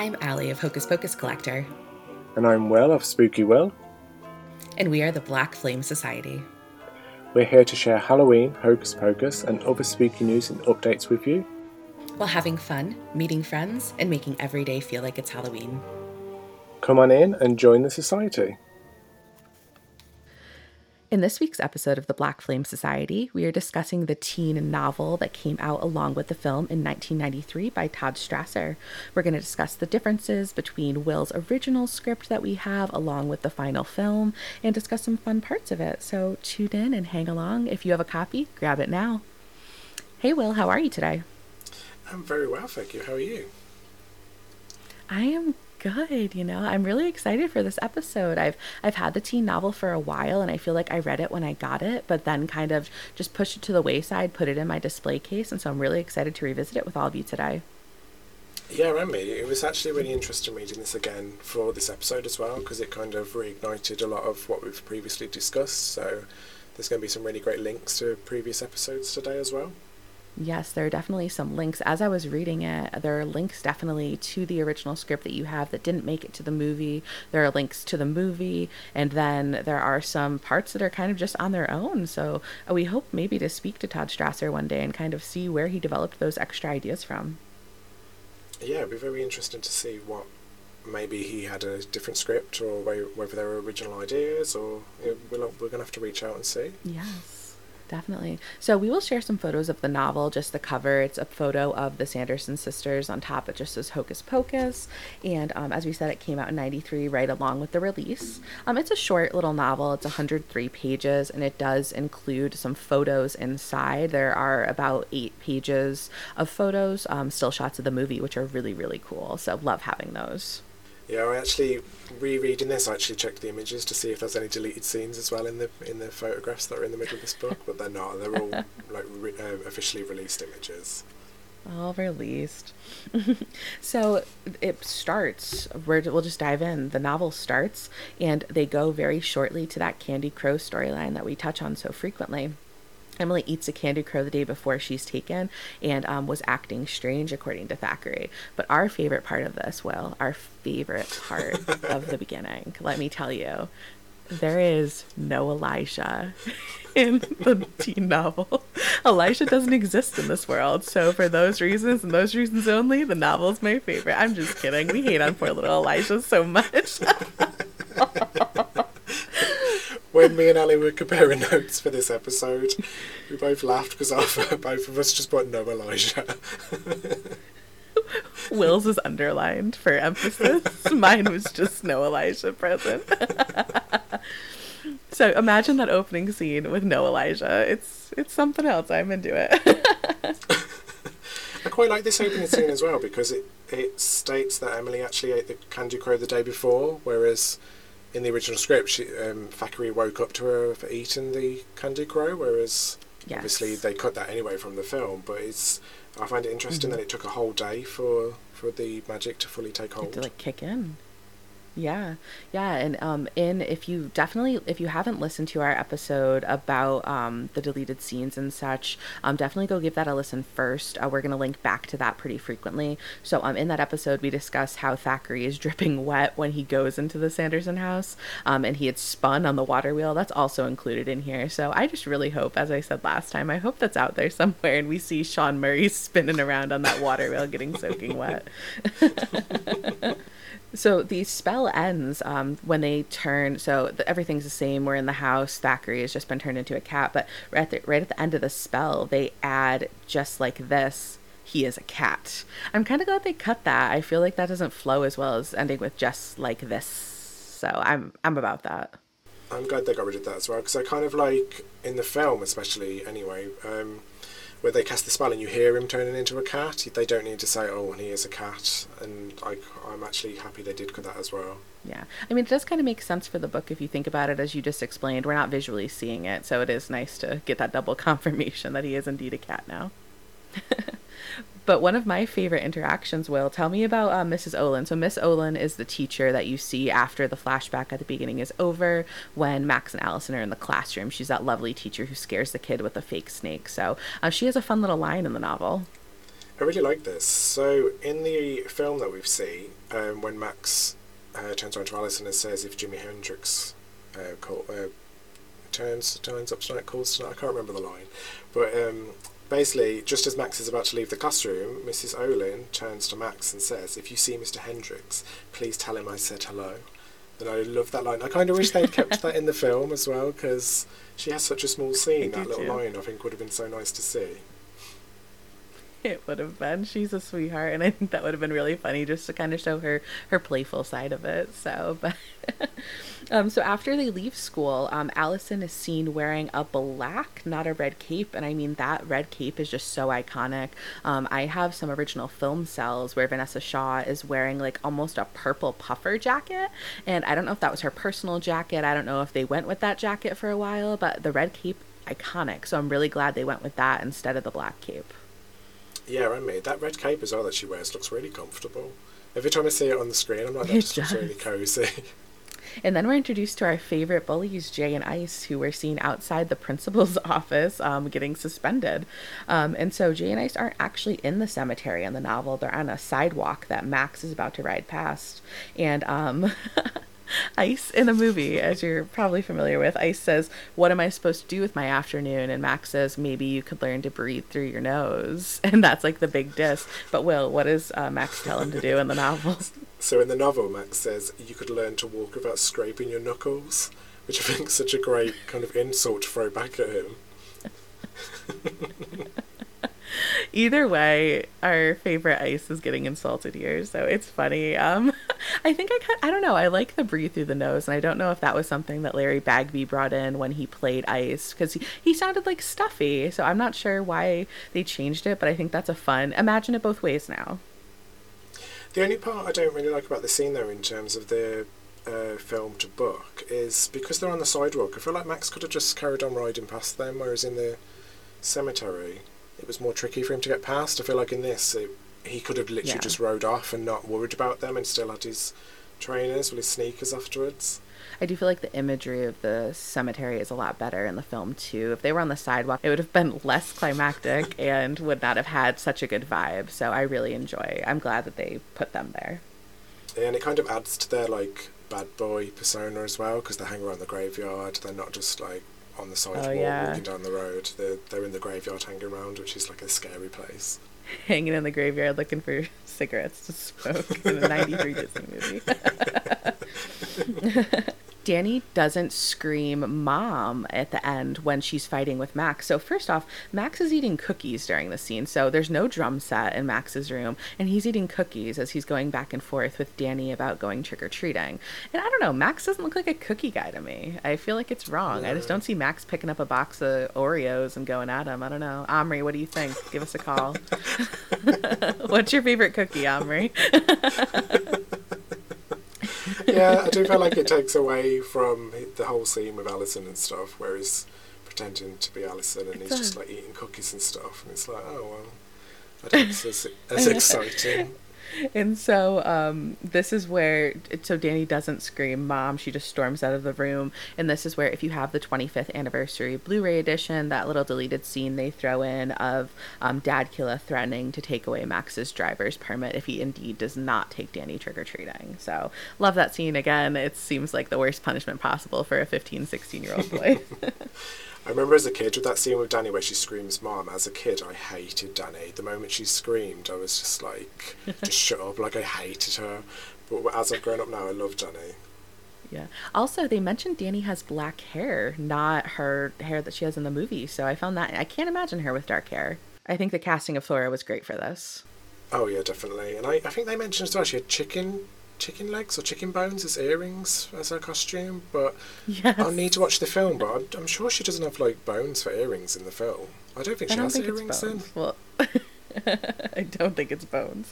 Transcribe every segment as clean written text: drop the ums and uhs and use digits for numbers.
I'm Allie of Hocus Pocus Collector. And I'm Well of Spooky Well. And we are the Black Flame Society. We're here to share Halloween, Hocus Pocus, and other spooky news and updates with you, while having fun, meeting friends, and making every day feel like it's Halloween. Come on in and join the society. In this week's episode of the Black Flame Society, we are discussing the teen novel that came out along with the film in 1993 by Todd Strasser. We're going to discuss the differences between Will's original script that we have along with the final film and discuss some fun parts of it. So tune in and hang along. If you have a copy, grab it now. Hey, Will, how are you today? I'm very well, thank you. How are you? I am good. You know, I'm really excited for this episode. I've had the teen novel for a while, and I feel like I read it when I got it, but then kind of just pushed it to the wayside, put it in my display case, and so I'm really excited to revisit it with all of you today. Yeah, and me. It was actually really interesting reading this again for this episode as well, because it kind of reignited a lot of what we've previously discussed, so there's going to be some really great links to previous episodes today as well. Yes, there are definitely some links. As I was reading it, there are links definitely to the original script that you have that didn't make it to the movie. There are links to the movie, and then there are some parts that are kind of just on their own. So we hope maybe to speak to Todd Strasser one day and kind of see where he developed those extra ideas from. Yeah, it'd be very interesting to see what maybe he had a different script, or whether there were original ideas, or we're going to have to reach out and see. Yes. Definitely. So we will share some photos of the novel, just the cover. It's a photo of the Sanderson sisters. On top, it just says Hocus Pocus. And as we said, it came out in 93, right along with the release. It's a short little novel. It's 103 pages, and it does include some photos inside. There are about 8 pages of photos, still shots of the movie, which are really, really cool. So love having those. Yeah, I actually, rereading this, I actually checked the images to see if there's any deleted scenes as well in the photographs that are in the middle of this book, but they're not. They're all like officially released images. All released. So it starts, we'll just dive in. The novel starts, and they go very shortly to that Candy Crow storyline that we touch on so frequently. Emily eats a candy crow the day before she's taken, and was acting strange, according to Thackery. But our favorite part of this, Will, our favorite part of the beginning, let me tell you, there is no Elijah in the teen novel. Elijah doesn't exist in this world. So for those reasons and those reasons only, the novel's my favorite. I'm just kidding. We hate on poor little Elijah so much. When me and Ellie were comparing notes for this episode, we both laughed because both of us just put no Elijah. Will's is underlined for emphasis. Mine was just no Elijah present. So imagine that opening scene with no Elijah. It's something else. I'm into it. I quite like this opening scene as well, because it states that Emily actually ate the candy crow the day before, whereas in the original script, Thackery woke up to her for eating the candy crow, whereas yes, obviously they cut that anyway from the film. But I find it interesting that it took a whole day for the magic to fully take hold. To kick in. Yeah, and if you haven't listened to our episode about the deleted scenes and such, definitely go give that a listen first. We're gonna link back to that pretty frequently. So in that episode, we discuss how Thackery is dripping wet when he goes into the Sanderson house, and he had spun on the water wheel. That's also included in here. So I just really hope, as I said last time, I hope that's out there somewhere, and we see Sean Murray spinning around on that water wheel, getting soaking wet. So the spell ends when they turn. So everything's the same. We're in the house. Thackery has just been turned into a cat. But right at the end of the spell, they add just like this: he is a cat. I'm kind of glad they cut that. I feel like that doesn't flow as well as ending with just like this. So I'm about that. I'm glad they got rid of that as well, because I kind of like in the film, especially anyway, where they cast the spell and you hear him turning into a cat. They don't need to say, oh, and he is a cat. And I'm actually happy they did cut that as well. Yeah. I mean, it does kind of make sense for the book if you think about it, as you just explained. We're not visually seeing it, so it is nice to get that double confirmation that he is indeed a cat now. But one of my favorite interactions, Will, tell me about Mrs. Olin. So Miss Olin is the teacher that you see after the flashback at the beginning is over, when Max and Allison are in the classroom. She's that lovely teacher who scares the kid with a fake snake. So she has a fun little line in the novel. I really like this. So in the film that we've seen, when Max turns around to Allison and says, if Jimi Hendrix calls tonight, I can't remember the line, but basically, just as Max is about to leave the classroom, Mrs. Olin turns to Max and says, if you see Mr. Hendrix, please tell him I said hello. And I love that line. I kind of wish they'd kept that in the film as well, because she has such a small scene. That little line, I think, would have been so nice to see. It would have been. She's a sweetheart, and I think that would have been really funny just to kind of show her playful side of it. So, but so after they leave school, Allison is seen wearing a black, not a red cape, and I mean that red cape is just so iconic. I have some original film cells where Vanessa Shaw is wearing like almost a purple puffer jacket, and I don't know if that was her personal jacket. I don't know if they went with that jacket for a while, but the red cape, iconic. So I'm really glad they went with that instead of the black cape. Yeah, I mean, that red cape as well that she wears looks really comfortable. Every time I see it on the screen, I'm like, that just looks really cozy. And then we're introduced to our favorite bullies, Jay and Ice, who were seen outside the principal's office getting suspended. And so Jay and Ice aren't actually in the cemetery in the novel. They're on a sidewalk that Max is about to ride past. And Ice, in the movie, as you're probably familiar with, Ice says, what am I supposed to do with my afternoon? And Max says, maybe you could learn to breathe through your nose. And that's like the big diss. But Will, what does Max tell him to do in the novel? So in the novel, Max says, you could learn to walk without scraping your knuckles, which I think is such a great kind of insult to throw back at him. Either way, our favorite Ice is getting insulted here, so it's funny. I think I don't know, I like the breathe through the nose, and I don't know if that was something that Larry Bagby brought in when he played Ice, because he sounded like Stuffy, so I'm not sure why they changed it, but I think that's a fun, imagine it both ways now. The only part I don't really like about the scene, though, in terms of the film to book, is because they're on the sidewalk, I feel like Max could have just carried on riding past them, whereas in the cemetery, it was more tricky for him to get past. I feel like in this, he could have literally just rode off and not worried about them and still had his trainers with his sneakers afterwards. I do feel like the imagery of the cemetery is a lot better in the film, too. If they were on the sidewalk, it would have been less climactic and would not have had such a good vibe. So I really enjoy. I'm glad that they put them there. And it kind of adds to their, like, bad boy persona as well, because they hang around the graveyard. They're not just, like, on the sidewalk, walking down the road. They're in the graveyard hanging around, which is like a scary place. Hanging in the graveyard looking for cigarettes to smoke in a 93 Disney movie. Dani doesn't scream mom at the end when she's fighting with Max. So first off, Max is eating cookies during the scene. So there's no drum set in Max's room. And he's eating cookies as he's going back and forth with Dani about going trick-or-treating. And I don't know, Max doesn't look like a cookie guy to me. I feel like it's wrong. Yeah. I just don't see Max picking up a box of Oreos and going at him. I don't know. Omri, what do you think? Give us a call. What's your favorite cookie, Omri? Yeah, I do feel like it takes away from the whole scene with Allison and stuff, where he's pretending to be Allison and he's just like eating cookies and stuff, and it's like, oh well, I don't think it's as exciting. And so this is where, so Dani doesn't scream mom, she just storms out of the room, and this is where, if you have the 25th anniversary Blu-ray edition, that little deleted scene they throw in of Dadkilla threatening to take away Max's driver's permit if he indeed does not take Dani trick-or-treating. So love that scene again. It seems like the worst punishment possible for a 15-16 year old boy. I remember as a kid with that scene with Dani where she screams mom, as a kid I hated Dani. The moment she screamed I was just like, just shut up, like I hated her. But as I've grown up now I love Dani. Yeah. Also, they mentioned Dani has black hair, not her hair that she has in the movie. So I found that, I can't imagine her with dark hair. I think the casting of Flora was great for this. Oh yeah, definitely. And I think they mentioned as well she had chicken legs or chicken bones as earrings as her costume, but yes. I'll need to watch the film, but I'm sure she doesn't have like bones for earrings in the film. I don't think she has earrings in. Well, I don't think it's bones.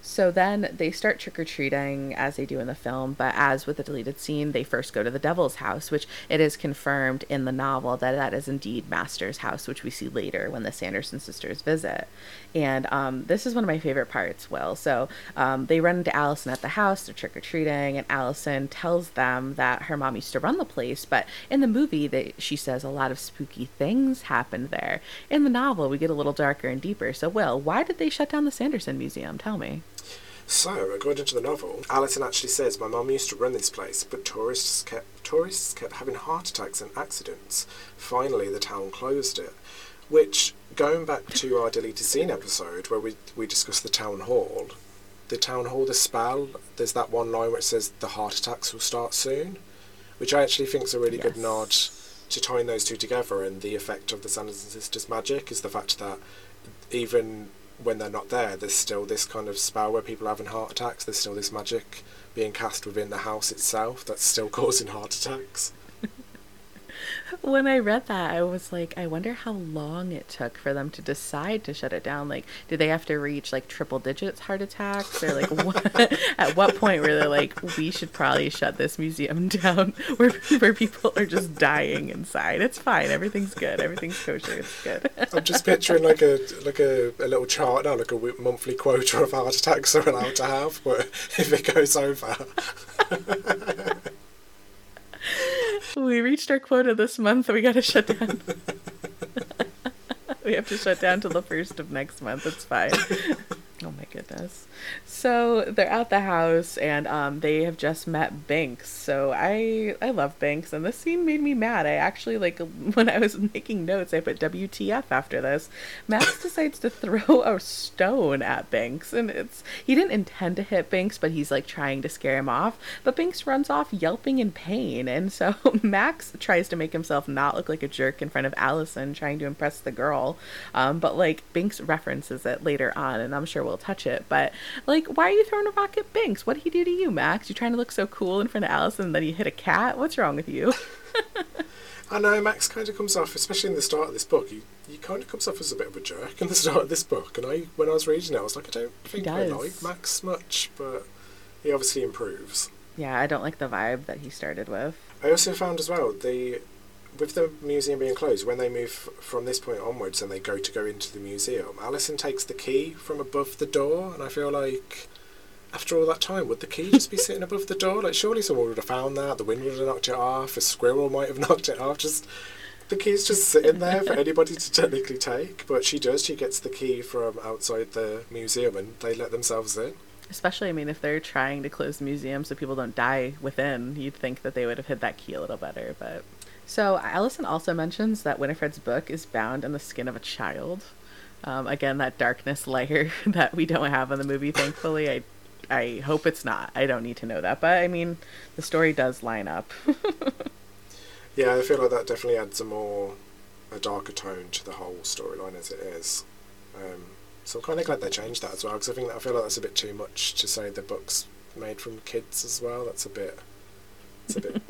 So then they start trick-or-treating as they do in the film, but as with the deleted scene, they first go to the devil's house, which it is confirmed in the novel that is indeed Master's house, which we see later when the Sanderson sisters visit. And this is one of my favorite parts, Will. So they run into Allison at the house, they're trick-or-treating, and Allison tells them that her mom used to run the place, but in the movie, she says a lot of spooky things happened there. In the novel, we get a little darker and deeper, so well, why did they shut down the Sanderson Museum? Tell me. So, according to the novel, Allison actually says, "My mum used to run this place, but tourists kept having heart attacks and accidents. Finally, the town closed it." Which, going back to our deleted scene episode where we discussed the town hall, the spell, there's that one line which says the heart attacks will start soon, which I actually think is a really good nod to tying those two together. And the effect of the Sanderson sisters' magic is the fact that even when they're not there, there's still this kind of spell where people are having heart attacks. There's still this magic being cast within the house itself that's still causing heart attacks. When I read that, I was like, I wonder how long it took for them to decide to shut it down. Like, did they have to reach like triple digits heart attacks? Or like, at what point were they like, we should probably shut this museum down where people are just dying inside? It's fine. Everything's good. Everything's kosher. It's good. I'm just picturing like a little chart now, like a monthly quota of heart attacks they're allowed to have. But if it goes over. We reached our quota this month. We got to shut down. We have to shut down till the 1st of next month. It's fine. Oh my goodness. So they're at the house and they have just met Binx. So I love Binx, and this scene made me mad. I actually, like, when I was making notes, I put WTF after this. Max decides to throw a stone at Binx, and he didn't intend to hit Binx, but he's like trying to scare him off. But Binx runs off yelping in pain, and so Max tries to make himself not look like a jerk in front of Allison, trying to impress the girl. But like Binx references it later on, and I'm sure we'll touch it, but like, why are you throwing a rock at Binx? What did he do to you, Max? You're trying to look so cool in front of Allison, and then you hit a cat. What's wrong with you? I know Max kind of comes off, especially in the start of this book, he kind of comes off as a bit of a jerk in the start of this book, and when I was reading it, I was like, I don't think I like Max much, but he obviously improves. Yeah, I don't like the vibe that he started with. I also found as well, with the museum being closed, when they move from this point onwards and they go into the museum, Allison takes the key from above the door, and I feel like after all that time, would the key just be sitting above the door? Like, surely someone would have found that, the wind would have knocked it off, a squirrel might have knocked it off, the key's just sitting there for anybody to technically take, but she gets the key from outside the museum and they let themselves in. Especially, I mean, if they're trying to close the museum so people don't die within, you'd think that they would have hid that key a little better, but... So Allison also mentions that Winifred's book is bound in the skin of a child. Again, that darkness layer that we don't have in the movie, thankfully. I hope it's not. I don't need to know that. But, I mean, the story does line up. Yeah, I feel like that definitely adds a darker tone to the whole storyline as it is. So I'm kind of glad they changed that as well, because I feel like that's a bit too much to say the book's made from kids as well. That's a bit... It's a bit,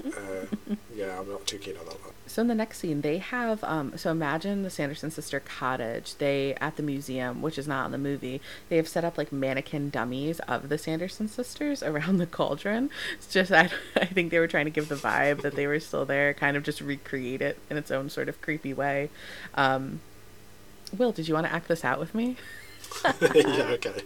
yeah, I'm not too keen on that one. So in the next scene, they have, so imagine the Sanderson sister cottage. They, at the museum, which is not in the movie, they have set up like mannequin dummies of the Sanderson sisters around the cauldron. It's just, I think they were trying to give the vibe that they were still there, kind of just recreate it in its own sort of creepy way. Will, did you want to act this out with me? Yeah, okay.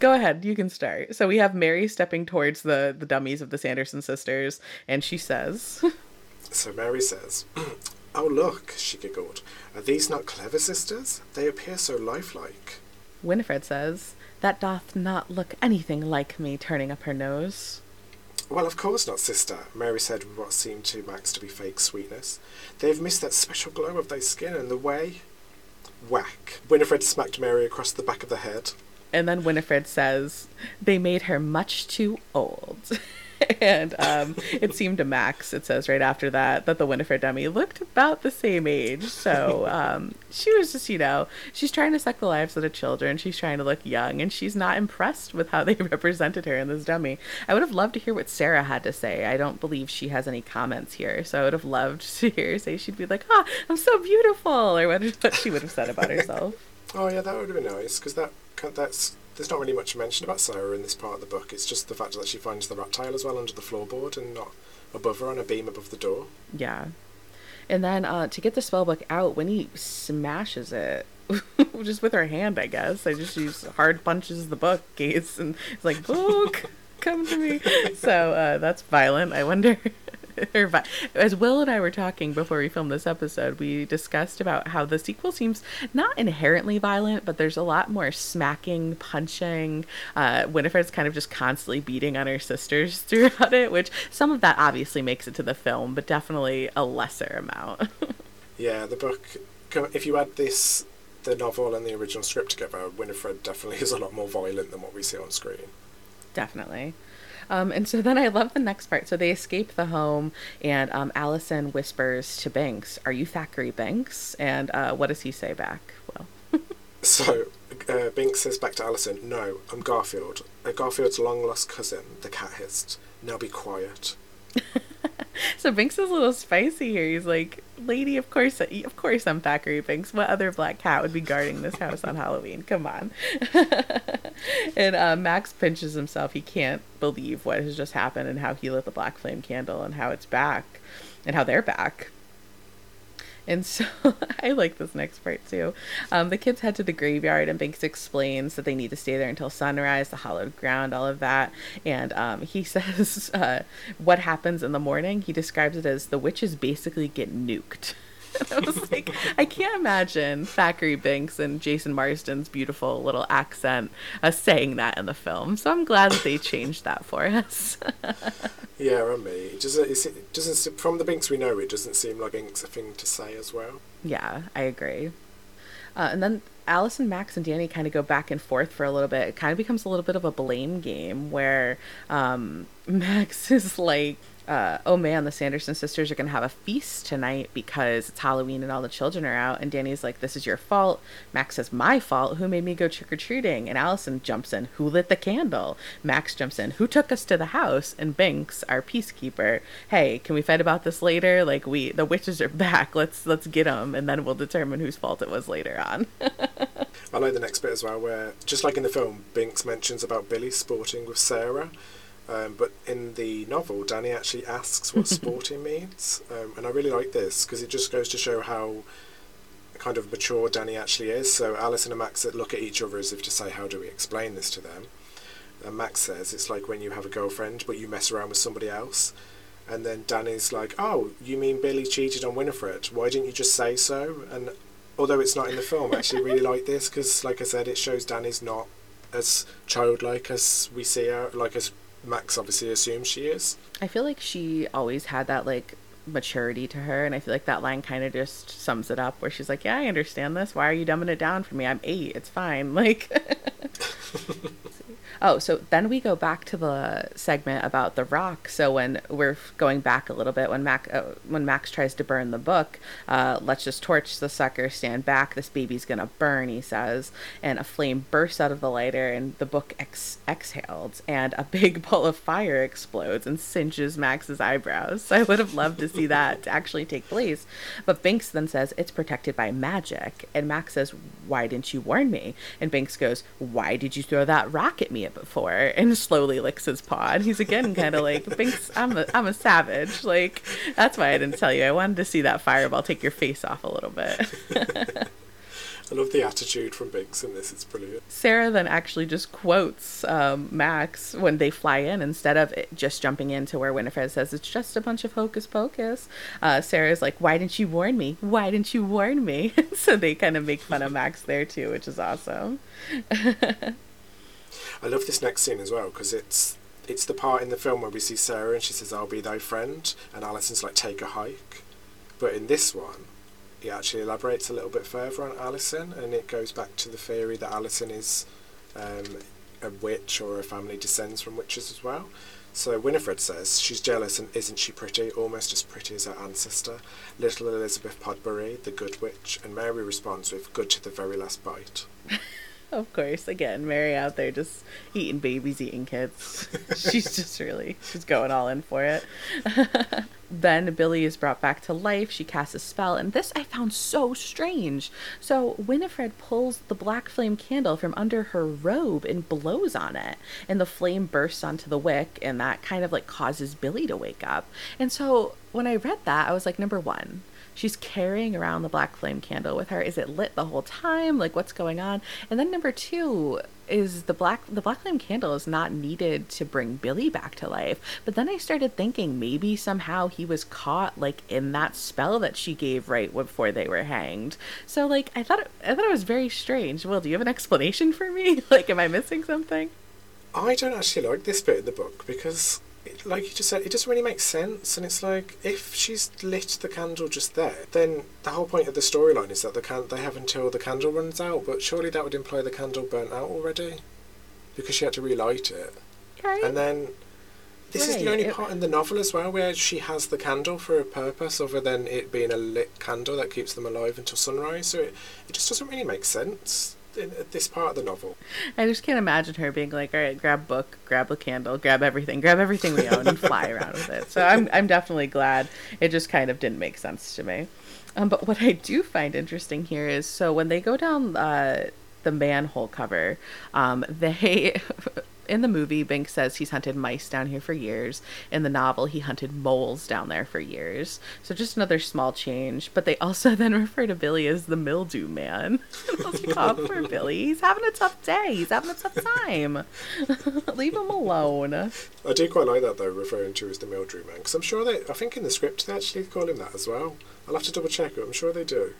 Go ahead, you can start. So we have Mary stepping towards the dummies of the Sanderson sisters, and she says... So Mary says, "Oh look," she giggled, "are these not clever sisters? They appear so lifelike." Winifred says, "That doth not look anything like me," turning up her nose. "Well, of course not, sister," Mary said with what seemed to Max to be fake sweetness. "They've missed that special glow of their skin and the way..." Whack. Winifred smacked Mary across the back of the head. And then Winifred says, "They made her much too old." And it seemed to Max, it says right after that the Winifred dummy looked about the same age. So she was just, she's trying to suck the lives out of children. She's trying to look young, and she's not impressed with how they represented her in this dummy. I would have loved to hear what Sarah had to say. I don't believe she has any comments here. So I would have loved to hear her say, she'd be like, "Ah, I'm so beautiful," or what she would have said about herself. Oh, yeah, that would have been nice, because there's not really much mentioned about Sarah in this part of the book. It's just the fact that she finds the rat tail as well under the floorboard and not above her on a beam above the door. Yeah. And then to get the spellbook out, Winnie smashes it just with her hand, I guess. She hard punches the bookcase and it's like, "Book, come to me." So that's violent, I wonder. As Will and I were talking before we filmed this episode, we discussed about how the sequel seems not inherently violent, but there's a lot more smacking, punching. Winifred's kind of just constantly beating on her sisters throughout it, which some of that obviously makes it to the film, but definitely a lesser amount. Yeah, the book, if you add this, the novel and the original script together, Winifred definitely is a lot more violent than what we see on screen. Definitely. And so then I love the next part. So they escape the home, and Allison whispers to Binx, "Are you Thackery Binx?" And what does he say back? Well, so Binx says back to Allison, "No, I'm Garfield. Garfield's long-lost cousin, the cat hissed. Now be quiet." So Binx is a little spicy here. He's like, "Lady, of course I'm Thackery Binx. What other black cat would be guarding this house on Halloween? Come on." And Max pinches himself. He can't believe what has just happened and how he lit the black flame candle and how it's back and how they're back. And so I like this next part too. The kids head to the graveyard, and Binx explains that they need to stay there until sunrise, the hallowed ground, all of that. And he says what happens in the morning. He describes it as the witches basically get nuked. And I was like, I can't imagine Thackery Binx and Jason Marsden's beautiful little accent saying that in the film. So I'm glad that they changed that for us. Yeah, and me. It doesn't from the Binx we know, it doesn't seem like Binx a thing to say as well. Yeah, I agree. And then Allison, Max, and Dani kind of go back and forth for a little bit. It kind of becomes a little bit of a blame game where Max is like, "Oh man, the Sanderson sisters are going to have a feast tonight because it's Halloween and all the children are out." And Dani's like, "This is your fault." Max says, "My fault? Who made me go trick-or-treating?" And Allison jumps in, "Who lit the candle?" Max jumps in, "Who took us to the house?" And Binx, our peacekeeper, "Hey, can we fight about this later? Like, the witches are back. Let's get them. And then we'll determine whose fault it was later on." I like the next bit as well, where just like in the film, Binx mentions about Billy sporting with Sarah. But in the novel, Dani actually asks what sporting means. And I really like this because it just goes to show how kind of mature Dani actually is. So Allison and Max look at each other as if to say, how do we explain this to them? And Max says, it's like when you have a girlfriend, but you mess around with somebody else. And then Dani's like, "Oh, you mean Billy cheated on Winifred? Why didn't you just say so?" And although it's not in the film, I actually really like this because, like I said, it shows Dani's not as childlike as we see her, like as Max obviously assumes she is. I feel like she always had that like maturity to her, and I feel like that line kind of just sums it up where she's like, "Yeah, I understand this. Why are you dumbing it down for me? I'm 8. It's fine." Like Oh, so then we go back to the segment about the rock. So when we're going back a little bit, when Max tries to burn the book, "Let's just torch the sucker, stand back, this baby's gonna burn," he says, and a flame bursts out of the lighter and the book exhales, and a big ball of fire explodes and singes Max's eyebrows. So I would have loved to see that to actually take place. But Binx then says, "It's protected by magic." And Max says, "Why didn't you warn me?" And Binx goes, "Why did you throw that rock at me?" Before, and slowly licks his paw. And he's again kind of like, "Binx, I'm a savage. Like, that's why I didn't tell you. I wanted to see that fireball take your face off a little bit." I love the attitude from Binx in this. It's brilliant. Sarah then actually just quotes Max when they fly in, instead of just jumping into where Winifred says, "It's just a bunch of hocus pocus." Sarah's like, "Why didn't you warn me? Why didn't you warn me?" So they kind of make fun of Max there too, which is awesome. I love this next scene as well because it's the part in the film where we see Sarah and she says, "I'll be thy friend," and Allison's like, "Take a hike." But in this one, he actually elaborates a little bit further on Allison, and it goes back to the theory that Allison is a witch, or her family descends from witches as well. So Winifred says, "She's jealous, and isn't she pretty? Almost as pretty as her ancestor, little Elizabeth Podbury, the good witch." And Mary responds with, "Good to the very last bite." Of course, again, Mary out there just eating babies, eating kids. She's going all in for it. Then Billy is brought back to life. She casts a spell, and this I found so strange. So Winifred pulls the black flame candle from under her robe and blows on it, and the flame bursts onto the wick, and that kind of like causes Billy to wake up. And so when I read that, I was like, number one, She's carrying around the Black Flame candle with her. Is it lit the whole time? Like, what's going on? And then number two is the Black Flame candle is not needed to bring Billy back to life. But then I started thinking maybe somehow he was caught, like, in that spell that she gave right before they were hanged. So, like, I thought it was very strange. Will, do you have an explanation for me? Like, am I missing something? I don't actually like this bit of the book because, like you just said, it doesn't really make sense. And it's like, if she's lit the candle just there, then the whole point of the storyline is that they have until the candle runs out, but surely that would imply the candle burnt out already because she had to relight it. Right. And then this is the only part in the novel as well where she has the candle for a purpose other than it being a lit candle that keeps them alive until sunrise. So it just doesn't really make sense in this part of the novel. I just can't imagine her being like, all right, grab book, grab a candle, grab everything we own and fly around with it. So I'm definitely glad it just kind of didn't make sense to me. But what I do find interesting here is, so when they go down the manhole cover, they in the movie, Binx says he's hunted mice down here for years. In the novel, he hunted moles down there for years. So just another small change. But they also then refer to Billy as the Mildew Man. And I was like, oh, poor Billy. He's having a tough day. He's having a tough time. Leave him alone. I do quite like that, though, referring to as the Mildew Man. Because I'm sure I think in the script they actually call him that as well. I'll have to double check, but I'm sure they do.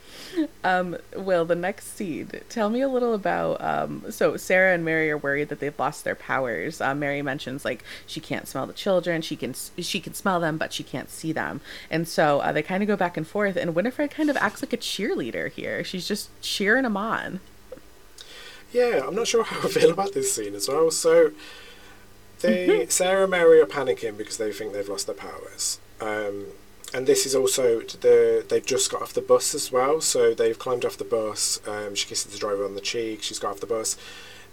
Will, the next scene. Tell me a little about... So Sarah and Mary are worried that they've lost their powers. Mary mentions, like, she can't smell the children. She can smell them, but she can't see them. And so they kind of go back and forth. And Winifred kind of acts like a cheerleader here. She's just cheering them on. Yeah, I'm not sure how I feel about this scene as well. So Sarah and Mary are panicking because they think they've lost their powers. And this is also they've just got off the bus as well, so they've climbed off the bus. She kisses the driver on the cheek. She's got off the bus.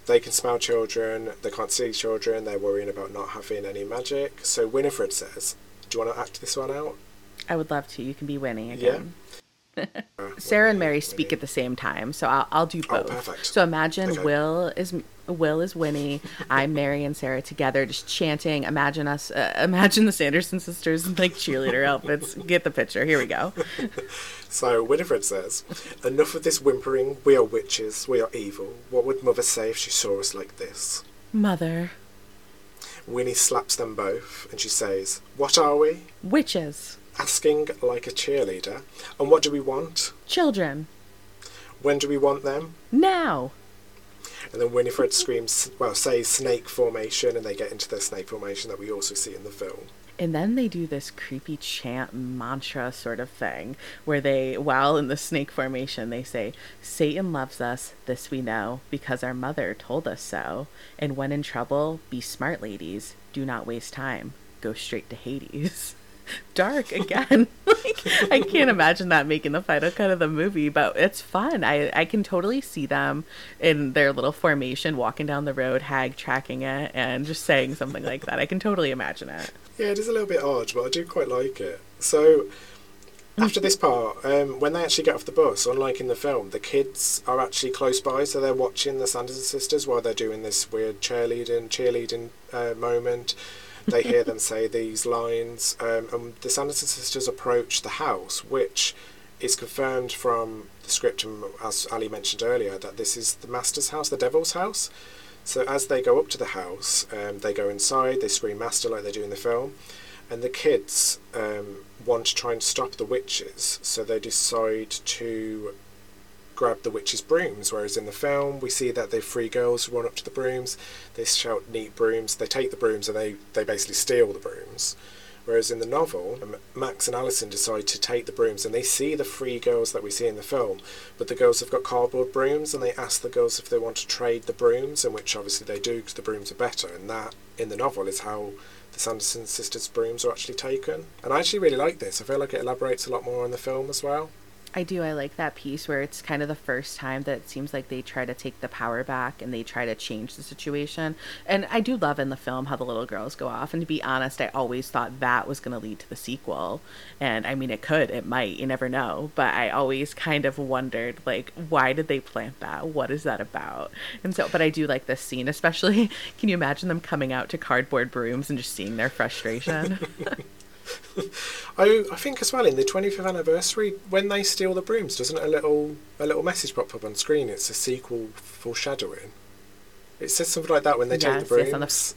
They can smell children. They can't see children. They're worrying about not having any magic. So Winifred says, "Do you want to act this one out?" I would love to. You can be Winnie again. Yeah. Sarah and Mary speak at the same time, so I'll do both. Oh, perfect. So imagine Will is Winnie, I'm Mary and Sarah together, just chanting. Imagine the Sanderson sisters in like cheerleader outfits. Get the picture. Here we go. So Winifred says, "Enough of this whimpering. We are witches. We are evil. What would Mother say if she saw us like this?" Mother. Winnie slaps them both, and she says, "What are we?" Witches. Asking like a cheerleader. And what do we want? Children. When do we want them? Now. And then Winifred screams, says snake formation, and they get into the snake formation that we also see in the film. And then they do this creepy chant mantra sort of thing where they, while in the snake formation, they say, "Satan loves us, this we know, because our mother told us so. And when in trouble, be smart, ladies. Do not waste time. Go straight to Hades." Dark again. Like, I can't imagine that making the final cut of the movie, but it's fun. I can totally see them in their little formation walking down the road, Hag tracking it and just saying something like that. I can totally imagine it. Yeah, it is a little bit odd, but I do quite like it. So after this part, when they actually get off the bus, unlike in the film, the kids are actually close by, so they're watching the Sanderson sisters while they're doing this weird cheerleading moment. They hear them say these lines, and the Sanderson sisters approach the house, which is confirmed from the script, and as Ali mentioned earlier, that this is the master's house, the devil's house. So as they go up to the house, they go inside, they scream master like they do in the film, and the kids want to try and stop the witches, so they decide to grab the witches' brooms, whereas in the film we see that the three girls run up to the brooms, they shout "neat brooms," they take the brooms and they basically steal the brooms. Whereas in the novel, Max and Allison decide to take the brooms and they see the three girls that we see in the film, but the girls have got cardboard brooms and they ask the girls if they want to trade the brooms, and which obviously they do because the brooms are better, and that in the novel is how the Sanderson sisters' brooms are actually taken. And I actually really like this. I feel like it elaborates a lot more on the film as well. I do. I like that piece where it's kind of the first time that it seems like they try to take the power back and they try to change the situation. And I do love in the film how the little girls go off. And to be honest, I always thought that was going to lead to the sequel. And I mean, it might, you never know. But I always kind of wondered, like, why did they plant that? What is that about? And so, but I do like this scene, especially, can you imagine them coming out to cardboard brooms and just seeing their frustration? I think as well in the 25th anniversary, when they steal the brooms, doesn't a little message pop up on screen? It's a sequel foreshadowing. It says something like that when they take the brooms.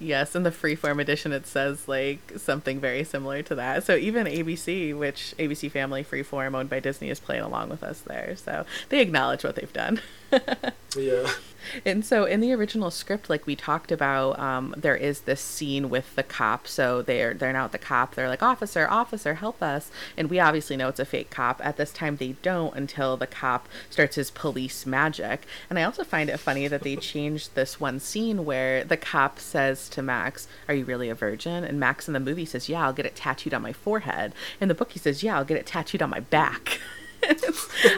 Yes, in the Freeform edition, it says like something very similar to that. So even ABC, which ABC Family Freeform, owned by Disney, is playing along with us there. So they acknowledge what they've done. Yeah. And so in the original script, like we talked about, there is this scene with the cop. So they're now at the cop. They're like, officer, officer, help us. And we obviously know it's a fake cop. At this time, they don't, until the cop starts his police magic. And I also find it funny that they changed this one scene where the cop says to Max, are you really a virgin? And Max in the movie says, yeah, I'll get it tattooed on my forehead. In the book, he says, yeah, I'll get it tattooed on my back.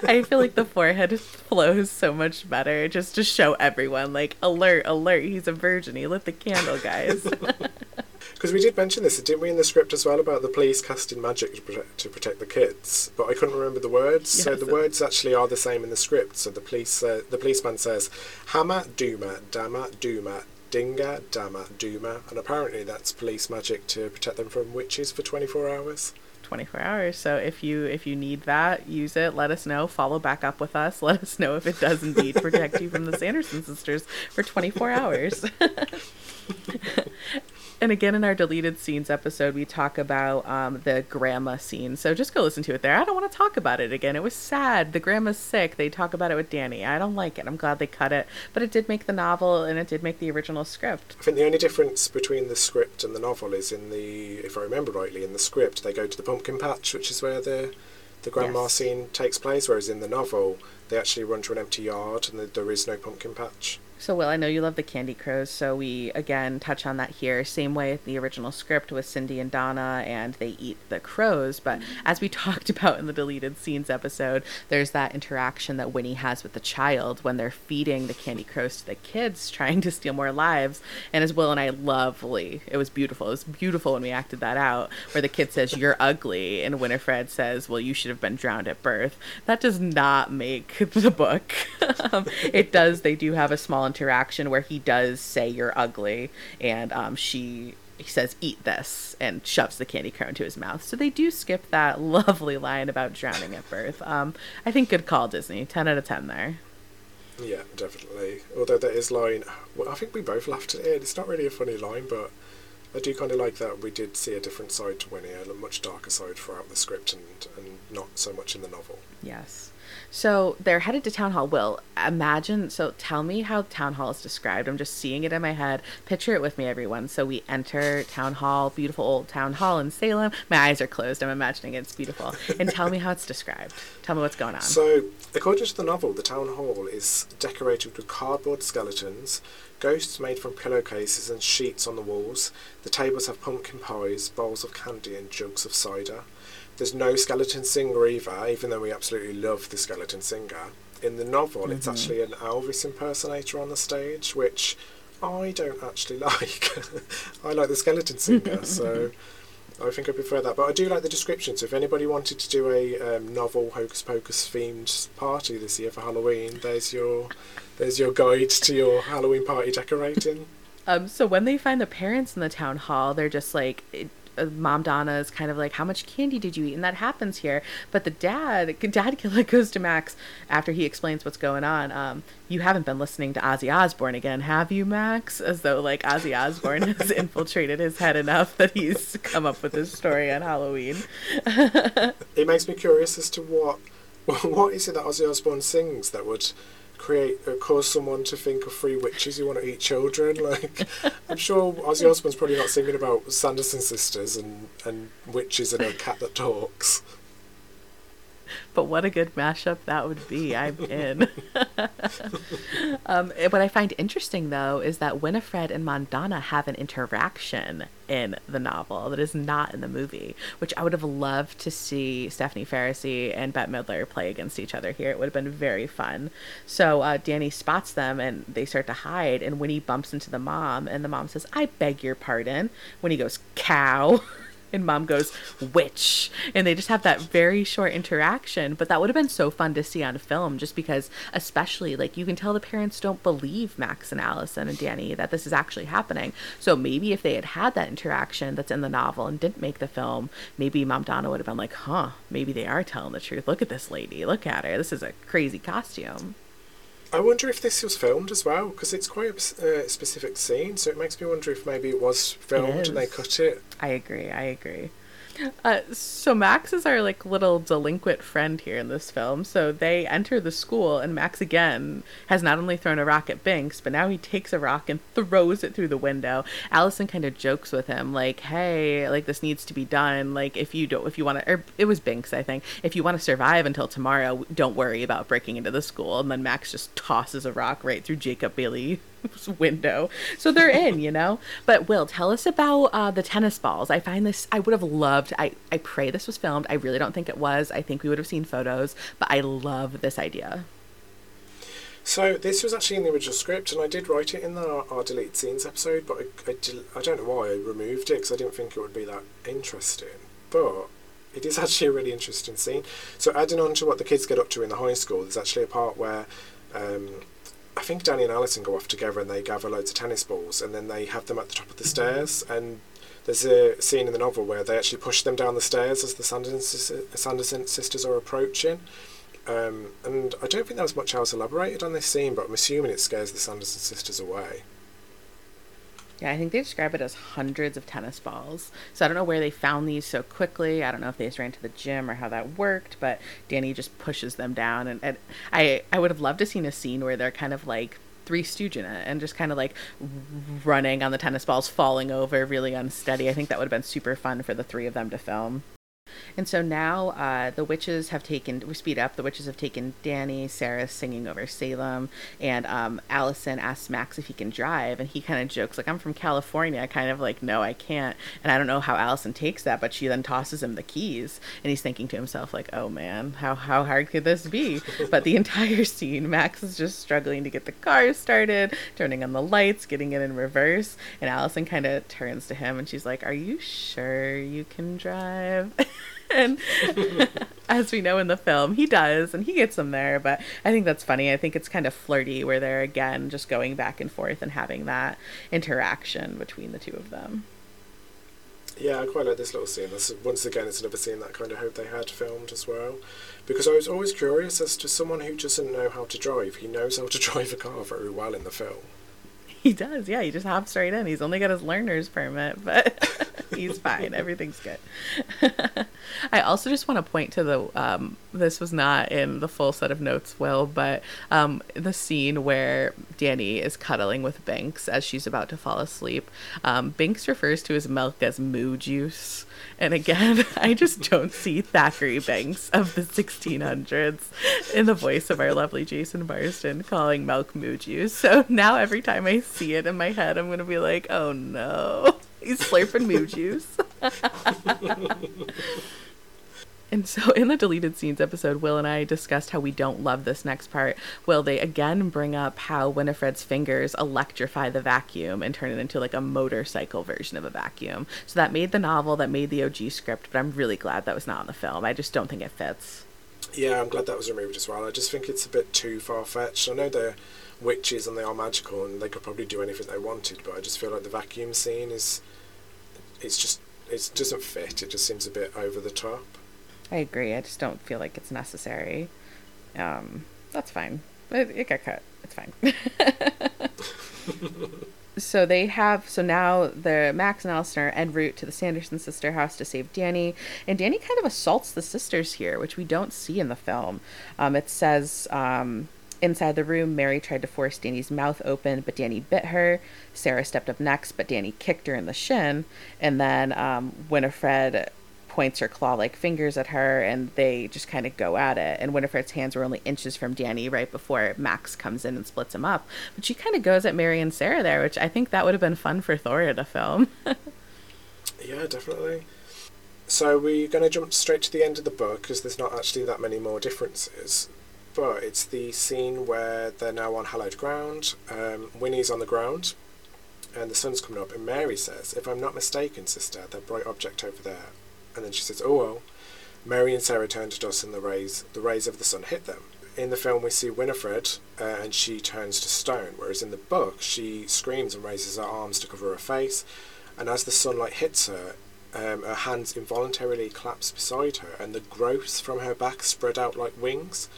I feel like the forehead flows so much better just to show everyone, like, alert, alert, he's a virgin, he lit the candle, guys. Because we did mention this, didn't we, in the script as well, about the police casting magic to protect the kids, but I couldn't remember the words. Yes. So the words actually are the same in the script. So the policeman says, hammer, duma, dama, duma, dinga, dama, duma, and apparently that's police magic to protect them from witches for 24 hours. So if you need that, use it, let us know, follow back up with us, let us know if it does indeed protect you from the Sanderson sisters for 24 hours. And again, in our deleted scenes episode, we talk about the grandma scene. So just go listen to it there. I don't want to talk about it again. It was sad. The grandma's sick. They talk about it with Dani. I don't like it. I'm glad they cut it. But it did make the novel, and it did make the original script. I think the only difference between the script and the novel is if I remember rightly, in the script, they go to the pumpkin patch, which is where the grandma scene takes place. Whereas in the novel, they actually run to an empty yard and there is no pumpkin patch. So, Will, I know you love the Candy Crows, so we, again, touch on that here. Same way with the original script with Cindy and Donna, and they eat the crows. But as we talked about in the deleted scenes episode, there's that interaction that Winnie has with the child when they're feeding the Candy Crows to the kids, trying to steal more lives. And as Will and I lovely, it was beautiful. It was beautiful when we acted that out, where the kid says, you're ugly, and Winifred says, well, you should have been drowned at birth. That does not make the book. It does. They do have a small interaction where he does say you're ugly, and he says eat this, and shoves the candy crown into his mouth. So they do skip that lovely line about drowning at birth. I think good call, Disney. 10 out of 10 there. Yeah, definitely. Although that is line, well, I think we both laughed at it. It's not really a funny line, but I do kind of like that we did see a different side to Winnie, a much darker side throughout the script and not so much in the novel. Yes. So they're headed to Town Hall. Will, imagine, so tell me how Town Hall is described. I'm just seeing it in my head. Picture it with me, everyone. So we enter Town Hall, beautiful old Town Hall in Salem. My eyes are closed. I'm imagining it. It's beautiful. And tell me how it's described. Tell me what's going on. So according to the novel, the Town Hall is decorated with cardboard skeletons, ghosts made from pillowcases and sheets on the walls. The tables have pumpkin pies, bowls of candy, and jugs of cider. There's no skeleton singer either, even though we absolutely love the skeleton singer. In the novel, it's actually an Elvis impersonator on the stage, which I don't actually like. I like the skeleton singer, so I think I prefer that. But I do like the description, so if anybody wanted to do a novel Hocus Pocus themed party this year for Halloween, there's your guide to your Halloween party decorating. So when they find the parents in the Town Hall, they're just like... Mom Donna is kind of like, how much candy did you eat? And that happens here. But the dad goes to Max after he explains what's going on. You haven't been listening to Ozzy Osbourne again, have you, Max? As though like Ozzy Osbourne has infiltrated his head enough that he's come up with this story on Halloween. It makes me curious as to what is it that Ozzy Osbourne sings that would cause someone to think of three witches who want to eat children. Like, I'm sure Ozzy Osbourne's probably not singing about Sanderson sisters and witches and a cat that talks. But what a good mashup that would be. I'm in. What I find interesting, though, is that Winifred and Mondana have an interaction in the novel that is not in the movie, which I would have loved to see Stephanie Ferrisy and Bette Midler play against each other here. It would have been very fun. So Dani spots them, and they start to hide, and Winnie bumps into the mom, and the mom says, I beg your pardon. Winnie goes, cow. And Mom goes, witch. And they just have that very short interaction. But that would have been so fun to see on film, just because, especially, like, you can tell the parents don't believe Max and Allison and Dani that this is actually happening. So maybe if they had had that interaction that's in the novel and didn't make the film, maybe Mom Donna would have been like, huh, maybe they are telling the truth. Look at this lady. Look at her. This is a crazy costume. I wonder if this was filmed as well, because it's quite a specific scene, so it makes me wonder if maybe it was filmed and they cut it. I agree. So Max is our, like, little delinquent friend here in this film. So they enter the school, and Max again has not only thrown a rock at Binx, but now he takes a rock and throws it through the window. Allison kind of jokes with him, like, hey, like, this needs to be done. Like, if you want to, or it was Binx, I think, if you want to survive until tomorrow, don't worry about breaking into the school. And then Max just tosses a rock right through Jacob Bailey window. So they're in, you know. But Will, tell us about the tennis balls. I find this, I would have loved, I pray this was filmed. I really don't think it was. I think we would have seen photos, but I love this idea. So this was actually in the original script, and I did write it in our deleted scenes episode, but I don't know why I removed it, because I didn't think it would be that interesting. But it is actually a really interesting scene. So adding on to what the kids get up to in the high school, there's actually a part where I think Dani and Allison go off together and they gather loads of tennis balls, and then they have them at the top of the stairs, and there's a scene in the novel where they actually push them down the stairs as the Sanderson sisters are approaching. And I don't think there was much else elaborated on this scene, but I'm assuming it scares the Sanderson sisters away. Yeah, I think they describe it as hundreds of tennis balls. So I don't know where they found these so quickly. I don't know if they just ran to the gym or how that worked, but Dani just pushes them down. And I would have loved to have seen a scene where they're kind of like Three Stooges and just kind of like running on the tennis balls, falling over, really unsteady. I think that would have been super fun for the three of them to film. And so now the witches have taken Dani, Sarah's singing over Salem, and Allison asks Max if he can drive, and he kind of jokes, like, I'm from California, kind of like, no, I can't. And I don't know how Allison takes that, but she then tosses him the keys, and he's thinking to himself, like, oh man, how hard could this be? But the entire scene, Max is just struggling to get the car started, turning on the lights, getting it in reverse, and Allison kind of turns to him, and she's like, are you sure you can drive? And as we know in the film, he does, and he gets them there. But I think that's funny. I think it's kind of flirty where they're, again, just going back and forth and having that interaction between the two of them. Yeah, I quite like this little scene. Once again, it's another scene that I kind of hope they had filmed as well, because I was always curious as to someone who doesn't know how to drive. He knows how to drive a car very well in the film. He does, yeah. He just hops right in. He's only got his learner's permit, but he's fine. Everything's good. I also just want to point to the this was not in the full set of notes, Will, but the scene where Dani is cuddling with Binx as she's about to fall asleep. Binx refers to his milk as moo juice. And again, I just don't see Thackery Binx of the 1600s in the voice of our lovely Jason Marsden calling milk moo juice. So now every time I see it in my head, I'm going to be like, oh no, he's slurping moo juice. And so in the deleted scenes episode, Will and I discussed how we don't love this next part. Will, they again bring up how Winifred's fingers electrify the vacuum and turn it into like a motorcycle version of a vacuum. So that made the novel, that made the OG script, but I'm really glad that was not in the film. I just don't think it fits. Yeah, I'm glad that was removed as well. I just think it's a bit too far-fetched. I know they're witches and they are magical and they could probably do anything they wanted, but I just feel like the vacuum scene it doesn't fit. It just seems a bit over the top. I agree. I just don't feel like it's necessary. That's fine. It got cut. It's fine. So now the Max and Allison are en route to the Sanderson sister house to save Dani, and Dani kind of assaults the sisters here, which we don't see in the film. It says, inside the room, Mary tried to force Dani's mouth open, but Dani bit her. Sarah stepped up next, but Dani kicked her in the shin. And then Winifred points her claw-like fingers at her, and they just kind of go at it. And Winifred's hands were only inches from Dani right before Max comes in and splits him up. But she kind of goes at Mary and Sarah there, which I think that would have been fun for Thora to film. Yeah, definitely. So we're going to jump straight to the end of the book, because there's not actually that many more differences. But it's the scene where they're now on hallowed ground. Winnie's on the ground. and the sun's coming up, and Mary says, "If I'm not mistaken, sister, that bright object over there." And then she says, "Oh well." Mary and Sarah turn to dust, and the rays of the sun hit them. In the film, we see Winifred, and she turns to stone, whereas in the book, she screams and raises her arms to cover her face, and as the sunlight hits her, her hands involuntarily collapse beside her, and the growths from her back spread out like wings.